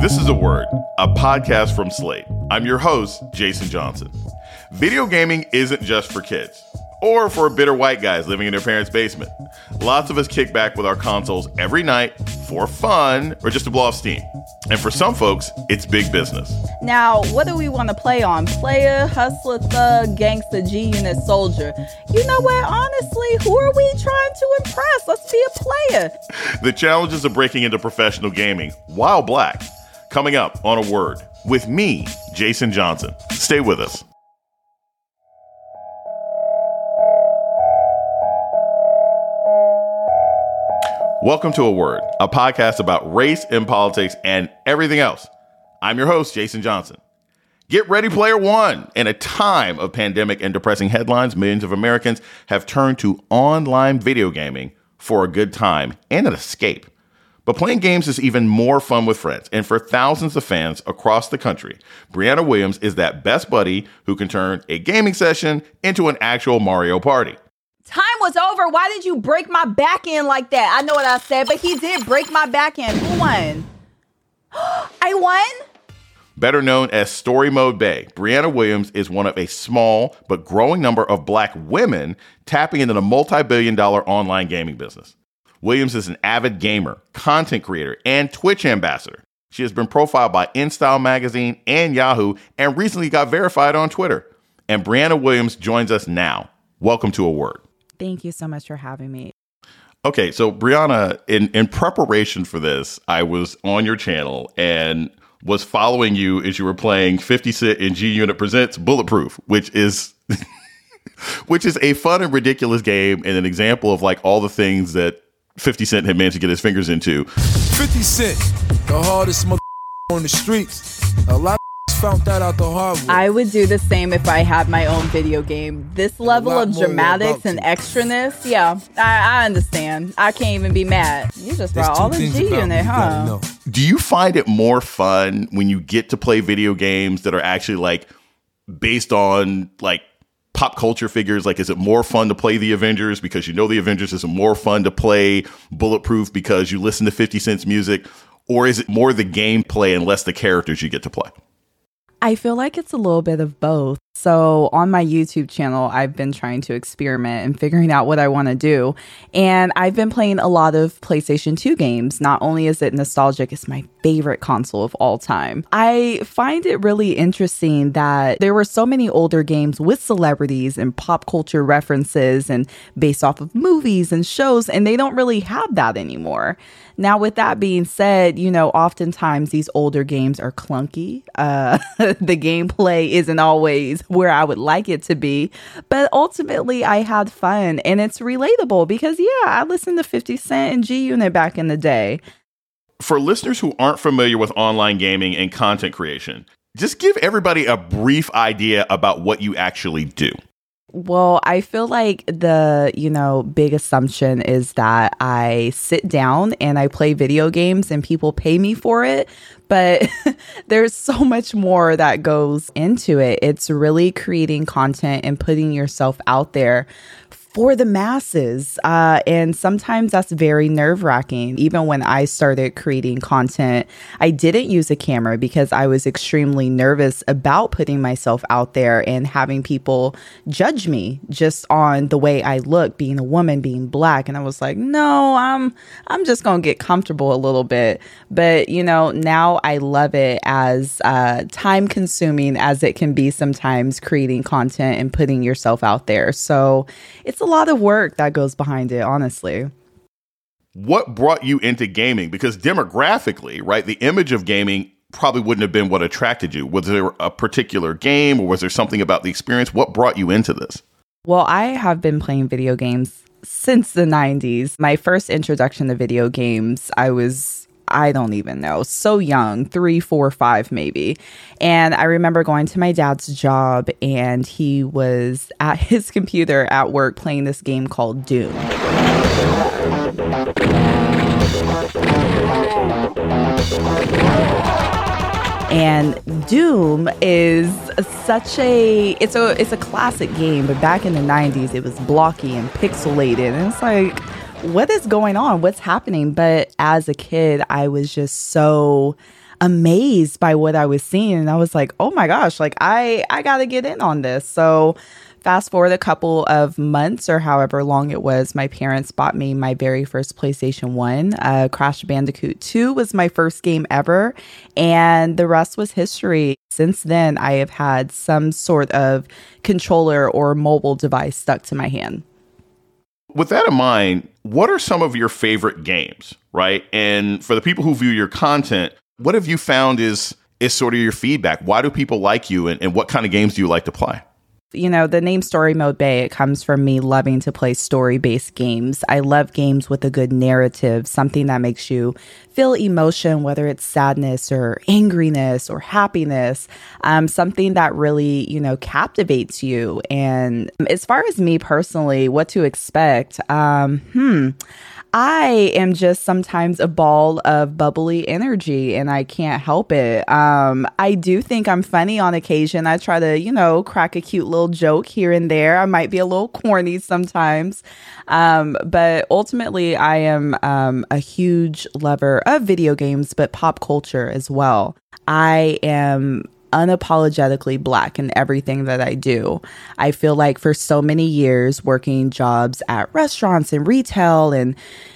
This is A Word, a podcast from Slate. I'm your host, Jason Johnson. Video gaming isn't just for kids or for bitter white guys living in their parents' basement. Lots of us kick back with our consoles every night for fun or just to blow off steam. And for some folks, it's big business. Now, what do we want to play on? Player, hustler, thug, gangster, G Unit, soldier. You know what? Honestly, who are we trying to impress? Let's be a player. The challenges of breaking into professional gaming while black. Coming up on A Word with me, Jason Johnson. Stay with us. Welcome to A Word, a podcast about race and politics and everything else. I'm your host, Jason Johnson. Get ready, Player One. In a time of pandemic and depressing headlines, millions of Americans have turned to online video gaming for a good time and an escape. But playing games is even more fun with friends. And for thousands of fans across the country, Brianna Williams is that best buddy who can turn a gaming session into an actual Mario Party. Time was over. Why did you break my back end like that? I know what I said, but he did break my back end. Who won? I won? Better known as Story Mode Bay, Brianna Williams is one of a small but growing number of black women tapping into the multi-billion-dollar online gaming business. Williams is an avid gamer, content creator, and Twitch ambassador. She has been profiled by InStyle magazine and Yahoo and recently got verified on Twitter. And Brianna Williams joins us now. Welcome to A Word. Thank you so much for having me. Okay, so Brianna, in preparation for this, I was on your channel and was following you as you were playing 50 Cent and G Unit Presents Bulletproof, which is... which is a fun and ridiculous game and an example of like all the things that 50 Cent had managed to get his fingers into. 50 Cent, the hardest mother on the streets. A lot of found that out the hard way. I would do the same if I had my own video game. This level of dramatics and extraness, yeah, I understand. I can't even be mad. You just brought all the G in there, huh? Do you find it more fun when you get to play video games that are actually like based on like pop culture figures? Like, is it more fun to play The Avengers because you know The Avengers? Is it more fun to play Bulletproof because you listen to 50 Cent's music? Or is it more the gameplay and less the characters you get to play? I feel like it's a little bit of both. So on my YouTube channel, I've been trying to experiment and figuring out what I want to do. And I've been playing a lot of PlayStation 2 games. Not only is it nostalgic, it's my favorite console of all time. I find it really interesting that there were so many older games with celebrities and pop culture references and based off of movies and shows, and they don't really have that anymore. Now, with that being said, you know, oftentimes these older games are clunky. The gameplay isn't always where I would like it to be. But ultimately, I had fun and it's relatable because, yeah, I listened to 50 Cent and G Unit back in the day. For listeners who aren't familiar with online gaming and content creation, just give everybody a brief idea about what you actually do. Well, I feel like the, you know, big assumption is that I sit down and I play video games and people pay me for it. But there's so much more that goes into it. It's really creating content and putting yourself out there for the masses. And sometimes that's very nerve-wracking. Even when I started creating content, I didn't use a camera because I was extremely nervous about putting myself out there and having people judge me just on the way I look, being a woman, being black. And I was like, no, I'm just going to get comfortable a little bit. But, you know, now I love it, as time-consuming as it can be sometimes, creating content and putting yourself out there. So it's a lot of work that goes behind it, honestly. What brought you into gaming? Because demographically, right, the image of gaming probably wouldn't have been what attracted you. Was there a particular game or was there something about the experience? What brought you into this? Well, I have been playing video games since the 90s. My first introduction to video games, I was, I don't even know, so young, 3, 4, 5 maybe. And I remember going to my dad's job and he was at his computer at work playing this game called Doom. And Doom is such a, it's a classic game, but back in the 90s, it was blocky and pixelated. And it's like, what is going on? What's happening? But as a kid, I was just so amazed by what I was seeing. And I was like, oh my gosh, like I got to get in on this. So fast forward a couple of months or however long it was, my parents bought me my very first PlayStation 1. Crash Bandicoot 2 was my first game ever, and the rest was history. Since then, I have had some sort of controller or mobile device stuck to my hand. With that in mind, what are some of your favorite games, right? And for the people who view your content, what have you found is sort of your feedback? Why do people like you, and what kind of games do you like to play? You know, the name Story Mode Bay, it comes from me loving to play story-based games. I love games with a good narrative, something that makes you feel emotion, whether it's sadness or angriness or happiness, something that really, you know, captivates you. And as far as me personally, what to expect, I am just sometimes a ball of bubbly energy and I can't help it. I do think I'm funny on occasion. I try to, you know, crack a cute little joke here and there. I might be a little corny sometimes. But ultimately, I am a huge lover of video games, but pop culture as well. I am unapologetically Black in everything that I do. I feel like for so many years working jobs at restaurants and retail and,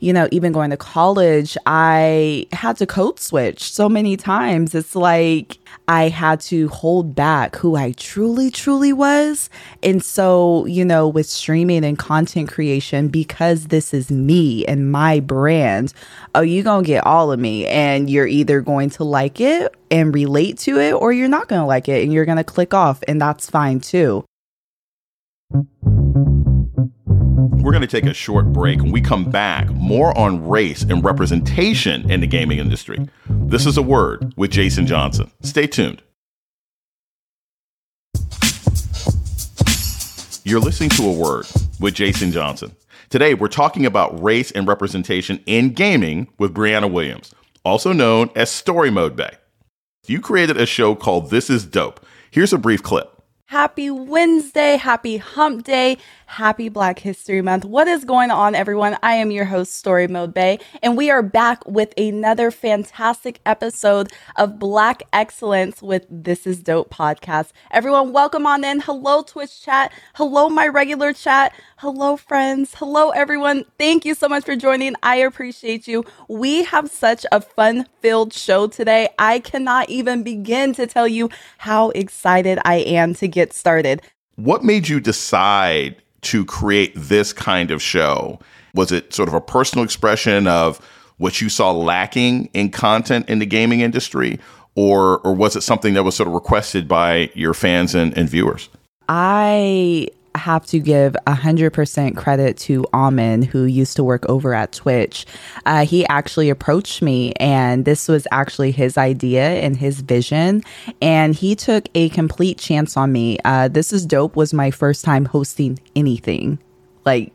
you know, even going to college, I had to code switch so many times. It's like I had to hold back who I truly, truly was. And so, you know, with streaming and content creation, because this is me and my brand, oh, you're going to get all of me. And you're either going to like it and relate to it, or you're not going to like it and you're going to click off. And that's fine too. We're going to take a short break. When we come back, more on race and representation in the gaming industry. This is A Word with Jason Johnson. Stay tuned. You're listening to A Word with Jason Johnson. Today, we're talking about race and representation in gaming with Brianna Williams, also known as Story Mode Bay. You created a show called This Is Dope. Here's a brief clip. Happy Wednesday, happy hump day, happy Black History Month. What is going on, everyone? I am your host, Story Mode Bay, and we are back with another fantastic episode of Black Excellence with This Is Dope podcast. Everyone, welcome on in. Hello, Twitch chat. Hello, my regular chat. Hello, friends. Hello, everyone. Thank you so much for joining. I appreciate you. We have such a fun-filled show today. I cannot even begin to tell you how excited I am to get started. What made you decide to create this kind of show? Was it sort of a personal expression of what you saw lacking in content in the gaming industry? Or was it something that was sort of requested by your fans and viewers? I have to give 100% credit to Amon, who used to work over at Twitch. He actually approached me, and this was actually his idea and his vision, and he took a complete chance on me. This Is Dope was my first time hosting anything, like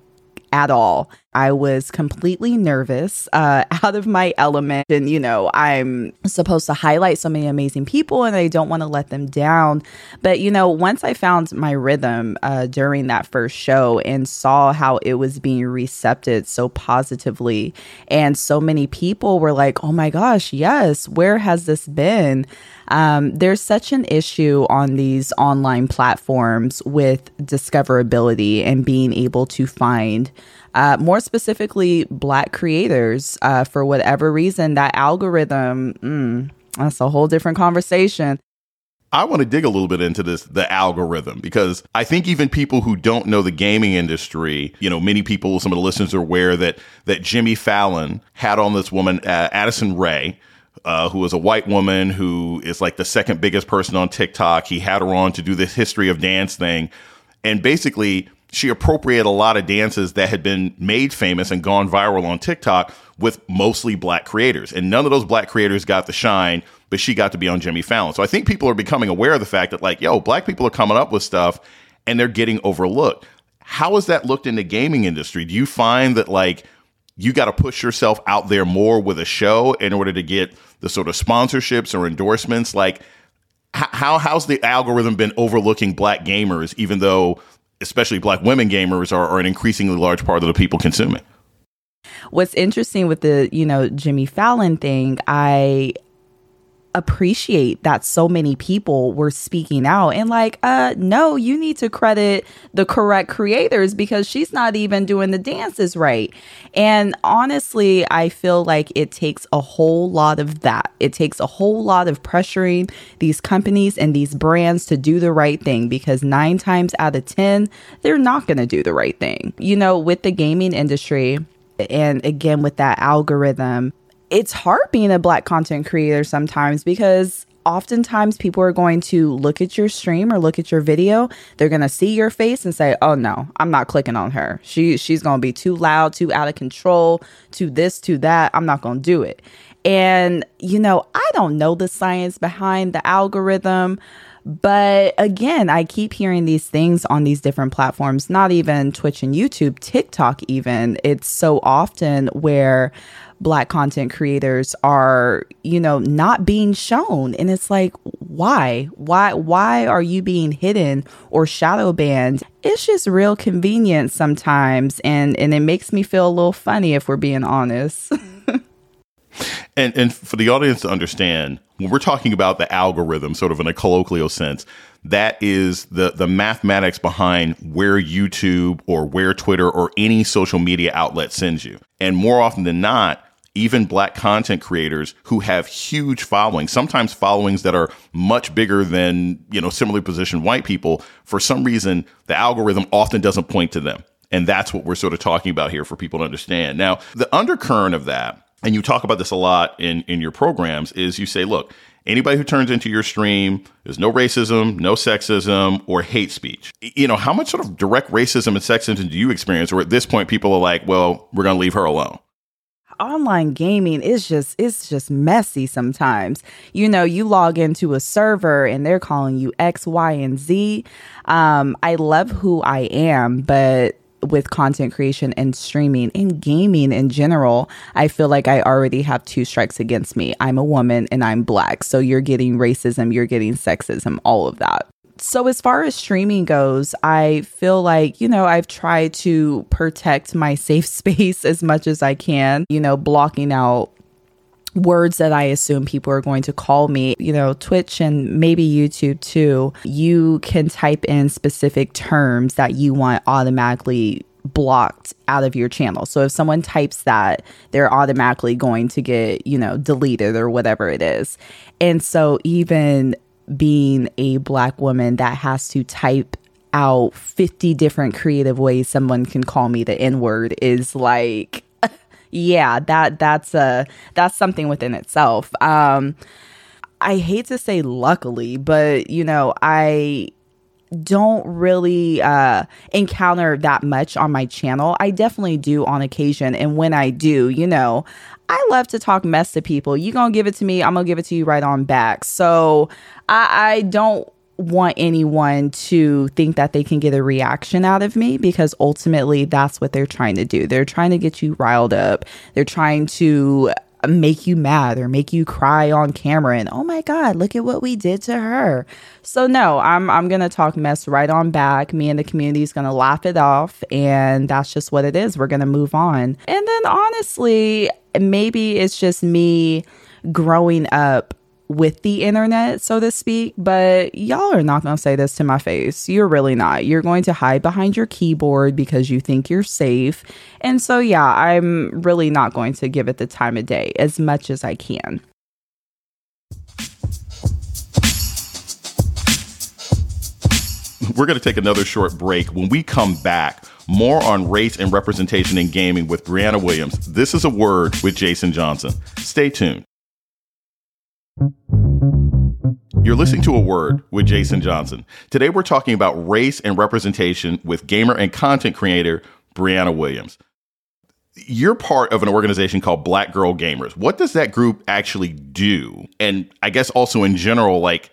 at all. I was completely nervous, out of my element. And, you know, I'm supposed to highlight so many amazing people and I don't want to let them down. But, you know, once I found my rhythm during that first show and saw how it was being recepted so positively, and so many people were like, oh my gosh, yes, where has this been? There's such an issue on these online platforms with discoverability and being able to find more specifically Black creators. For whatever reason, that algorithm, that's a whole different conversation. I want to dig a little bit into this, the algorithm, because I think even people who don't know the gaming industry, you know, many people, some of the listeners are aware that Jimmy Fallon had on this woman, Addison Rae, who is a white woman who is like the second biggest person on TikTok. He had her on to do this history of dance thing. And basically, she appropriated a lot of dances that had been made famous and gone viral on TikTok with mostly black creators. And none of those black creators got the shine, but she got to be on Jimmy Fallon. So I think people are becoming aware of the fact that, like, yo, black people are coming up with stuff and they're getting overlooked. How is that looked in the gaming industry? Do you find that, like, you got to push yourself out there more with a show in order to get the sort of sponsorships or endorsements? Like, how's the algorithm been overlooking black gamers, even though especially black women gamers are an increasingly large part of the people consuming? What's interesting with the, you know, Jimmy Fallon thing, I appreciate that so many people were speaking out and like, no, you need to credit the correct creators because she's not even doing the dances right. And honestly, I feel like it takes a whole lot of that. It takes a whole lot of pressuring these companies and these brands to do the right thing, because 9 times out of 10, they're not going to do the right thing. You know, with the gaming industry, and again, with that algorithm, it's hard being a black content creator sometimes, because oftentimes people are going to look at your stream or look at your video. They're going to see your face and say, oh, no, I'm not clicking on her. She's going to be too loud, too out of control, too this, too that. I'm not going to do it. And, you know, I don't know the science behind the algorithm. But again, I keep hearing these things on these different platforms, not even Twitch and YouTube, TikTok even. It's so often where black content creators are, you know, not being shown. And it's like, why are you being hidden or shadow banned? It's just real convenient sometimes. And it makes me feel a little funny, if we're being honest. And for the audience to understand, when we're talking about the algorithm, sort of in a colloquial sense, that is the mathematics behind where YouTube or where Twitter or any social media outlet sends you. And more often than not, even black content creators who have huge followings, sometimes followings that are much bigger than, you know, similarly positioned white people, for some reason, the algorithm often doesn't point to them. And that's what we're sort of talking about here for people to understand. Now, the undercurrent of that, and you talk about this a lot in your programs, is you say, look, anybody who turns into your stream, there's no racism, no sexism, or hate speech. You know, how much sort of direct racism and sexism do you experience? Or at this point, people are like, well, we're going to leave her alone. Online gaming is just, it's just messy sometimes. You know, you log into a server and they're calling you X, Y, and Z. I love who I am, but with content creation and streaming and gaming in general, I feel like I already have 2 strikes against me. I'm a woman and I'm black. So you're getting racism, you're getting sexism, all of that. So as far as streaming goes, I feel like, you know, I've tried to protect my safe space as much as I can, you know, blocking out words that I assume people are going to call me. You know, Twitch and maybe YouTube too, you can type in specific terms that you want automatically blocked out of your channel. So if someone types that, they're automatically going to get, you know, deleted or whatever it is. And so even being a black woman that has to type out 50 different creative ways someone can call me the N-word is like, yeah, that's something within itself. I hate to say luckily, but, you know, I don't really encounter that much on my channel. I definitely do on occasion. And when I do, you know, I love to talk mess to people. You gonna give it to me, I'm gonna give it to you right on back. So I don't want anyone to think that they can get a reaction out of me, because ultimately that's what they're trying to do. They're trying to get you riled up. They're trying to make you mad or make you cry on camera and, oh my God, look at what we did to her. So no, I'm going to talk mess right on back. Me and the community is going to laugh it off, and that's just what it is. We're going to move on. And then honestly, maybe it's just me growing up with the internet, so to speak, but y'all are not going to say this to my face. You're really not. You're going to hide behind your keyboard because you think you're safe. And so, yeah, I'm really not going to give it the time of day as much as I can. We're going to take another short break. When we come back, more on race and representation in gaming with Brianna Williams. This is A Word with Jason Johnson. Stay tuned. You're listening to A Word with Jason Johnson. Today, we're talking about race and representation with gamer and content creator Brianna Williams. You're part of an organization called Black Girl Gamers. What does that group actually do? And I guess also in general, like,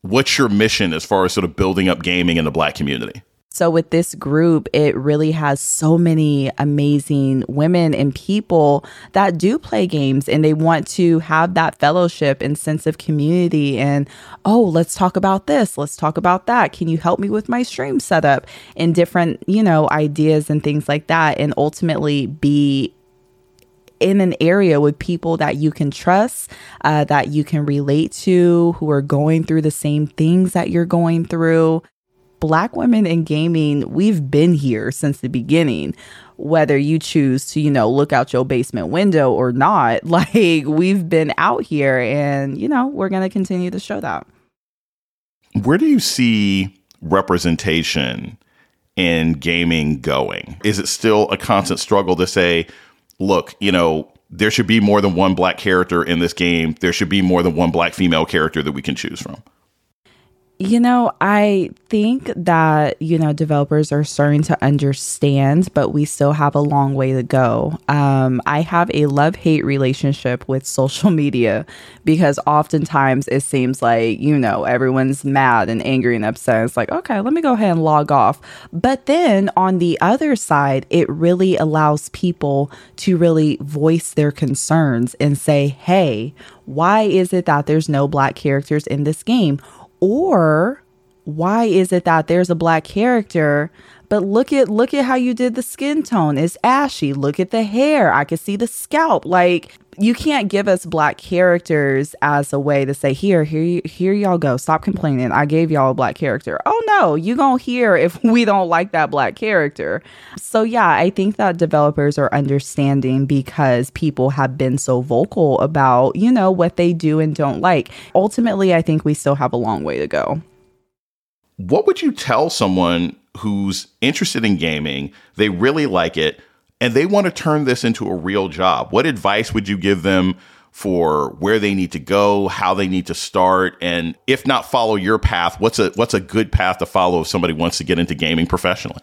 what's your mission as far as sort of building up gaming in the Black community? So with this group, it really has so many amazing women and people that do play games, and they want to have that fellowship and sense of community and, oh, let's talk about this. Let's talk about that. Can you help me with my stream setup and different, you know, ideas and things like that, and ultimately be in an area with people that you can trust, that you can relate to, who are going through the same things that you're going through. Black women in gaming, we've been here since the beginning, whether you choose to, you know, look out your basement window or not. Like, we've been out here, and, you know, we're going to continue to show that. Where do you see representation in gaming going? Is it still a constant struggle to say, look, you know, there should be more than one Black character in this game. There should be more than one Black female character that we can choose from? You know, I think that, you know, developers are starting to understand, but we still have a long way to go. I have a love-hate relationship with social media, because oftentimes it seems like, you know, everyone's mad and angry and upset. It's like, okay, let me go ahead and log off. But then on the other side, it really allows people to really voice their concerns and say, hey, why is it that there's no Black characters in this game? Or why is it that there's a Black character, but look at how you did the skin tone. It's ashy. Look at the hair. I can see the scalp. Like, you can't give us Black characters as a way to say, here y'all go. Stop complaining. I gave y'all a Black character. Oh, no, you gonna hear if we don't like that Black character. So, yeah, I think that developers are understanding, because people have been so vocal about, you know, what they do and don't like. Ultimately, I think we still have a long way to go. What would you tell someone who's interested in gaming, they really like it, and they want to turn this into a real job? What advice would you give them for where they need to go, how they need to start? And if not follow your path, what's a good path to follow if somebody wants to get into gaming professionally?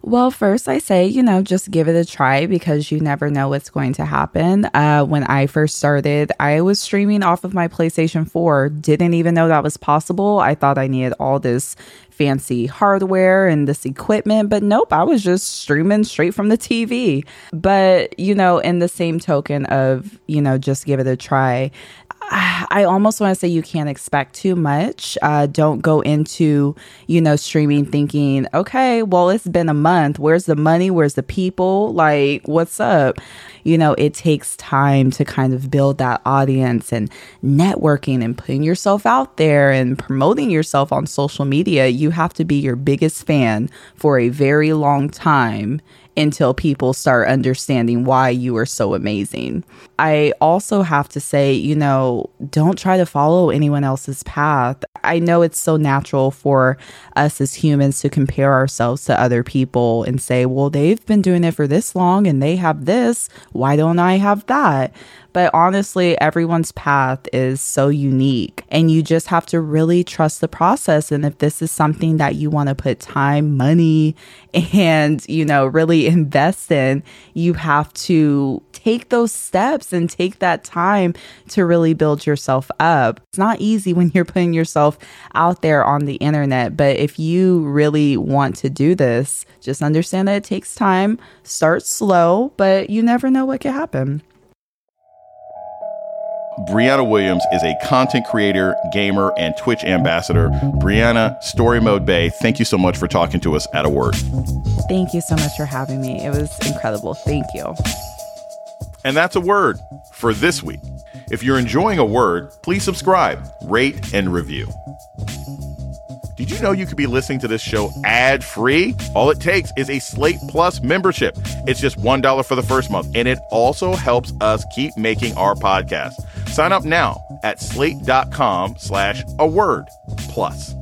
Well, first I say, you know, just give it a try, because you never know what's going to happen. When I first started, I was streaming off of my PlayStation 4. Didn't even know that was possible. I thought I needed all this fancy hardware and this equipment, but nope, I was just streaming straight from the TV. But, you know, in the same token of, you know, just give it a try, I almost want to say you can't expect too much. Don't go into, you know, streaming thinking, okay, well, it's been a month. Where's the money? Where's the people? Like, what's up? You know, it takes time to kind of build that audience and networking and putting yourself out there and promoting yourself on social media. You have to be your biggest fan for a very long time, until people start understanding why you are so amazing. I also have to say, you know, don't try to follow anyone else's path. I know it's so natural for us as humans to compare ourselves to other people and say, well, they've been doing it for this long and they have this. Why don't I have that? But honestly, everyone's path is so unique, and you just have to really trust the process. And if this is something that you want to put time, money, and, you know, really invest in, you have to take those steps and take that time to really build yourself up. It's not easy when you're putting yourself out there on the internet, but if you really want to do this, just understand that it takes time. Start slow, but you never know what could happen. Brianna Williams is a content creator, gamer, and Twitch ambassador. Brianna, Story Mode Bay, thank you so much for talking to us at A Word. Thank you so much for having me. It was incredible. Thank you. And that's A Word for this week. If you're enjoying A Word, please subscribe, rate, and review. Did you know you could be listening to this show ad-free? All it takes is a Slate Plus membership. It's just $1 for the first month, and it also helps us keep making our podcast. Sign up now at slate.com/awordplus.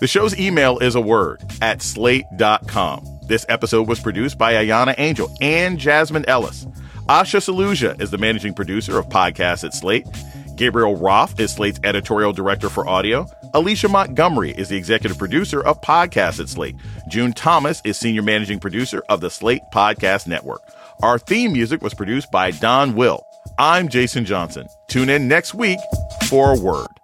The show's email is aword@slate.com. This episode was produced by Ayana Angel and Jasmine Ellis. Asha Saluja is the managing producer of podcasts at Slate. Gabriel Roth is Slate's editorial director for audio. Alicia Montgomery is the executive producer of podcasts at Slate. June Thomas is senior managing producer of the Slate Podcast Network. Our theme music was produced by Don Will. I'm Jason Johnson. Tune in next week for A Word.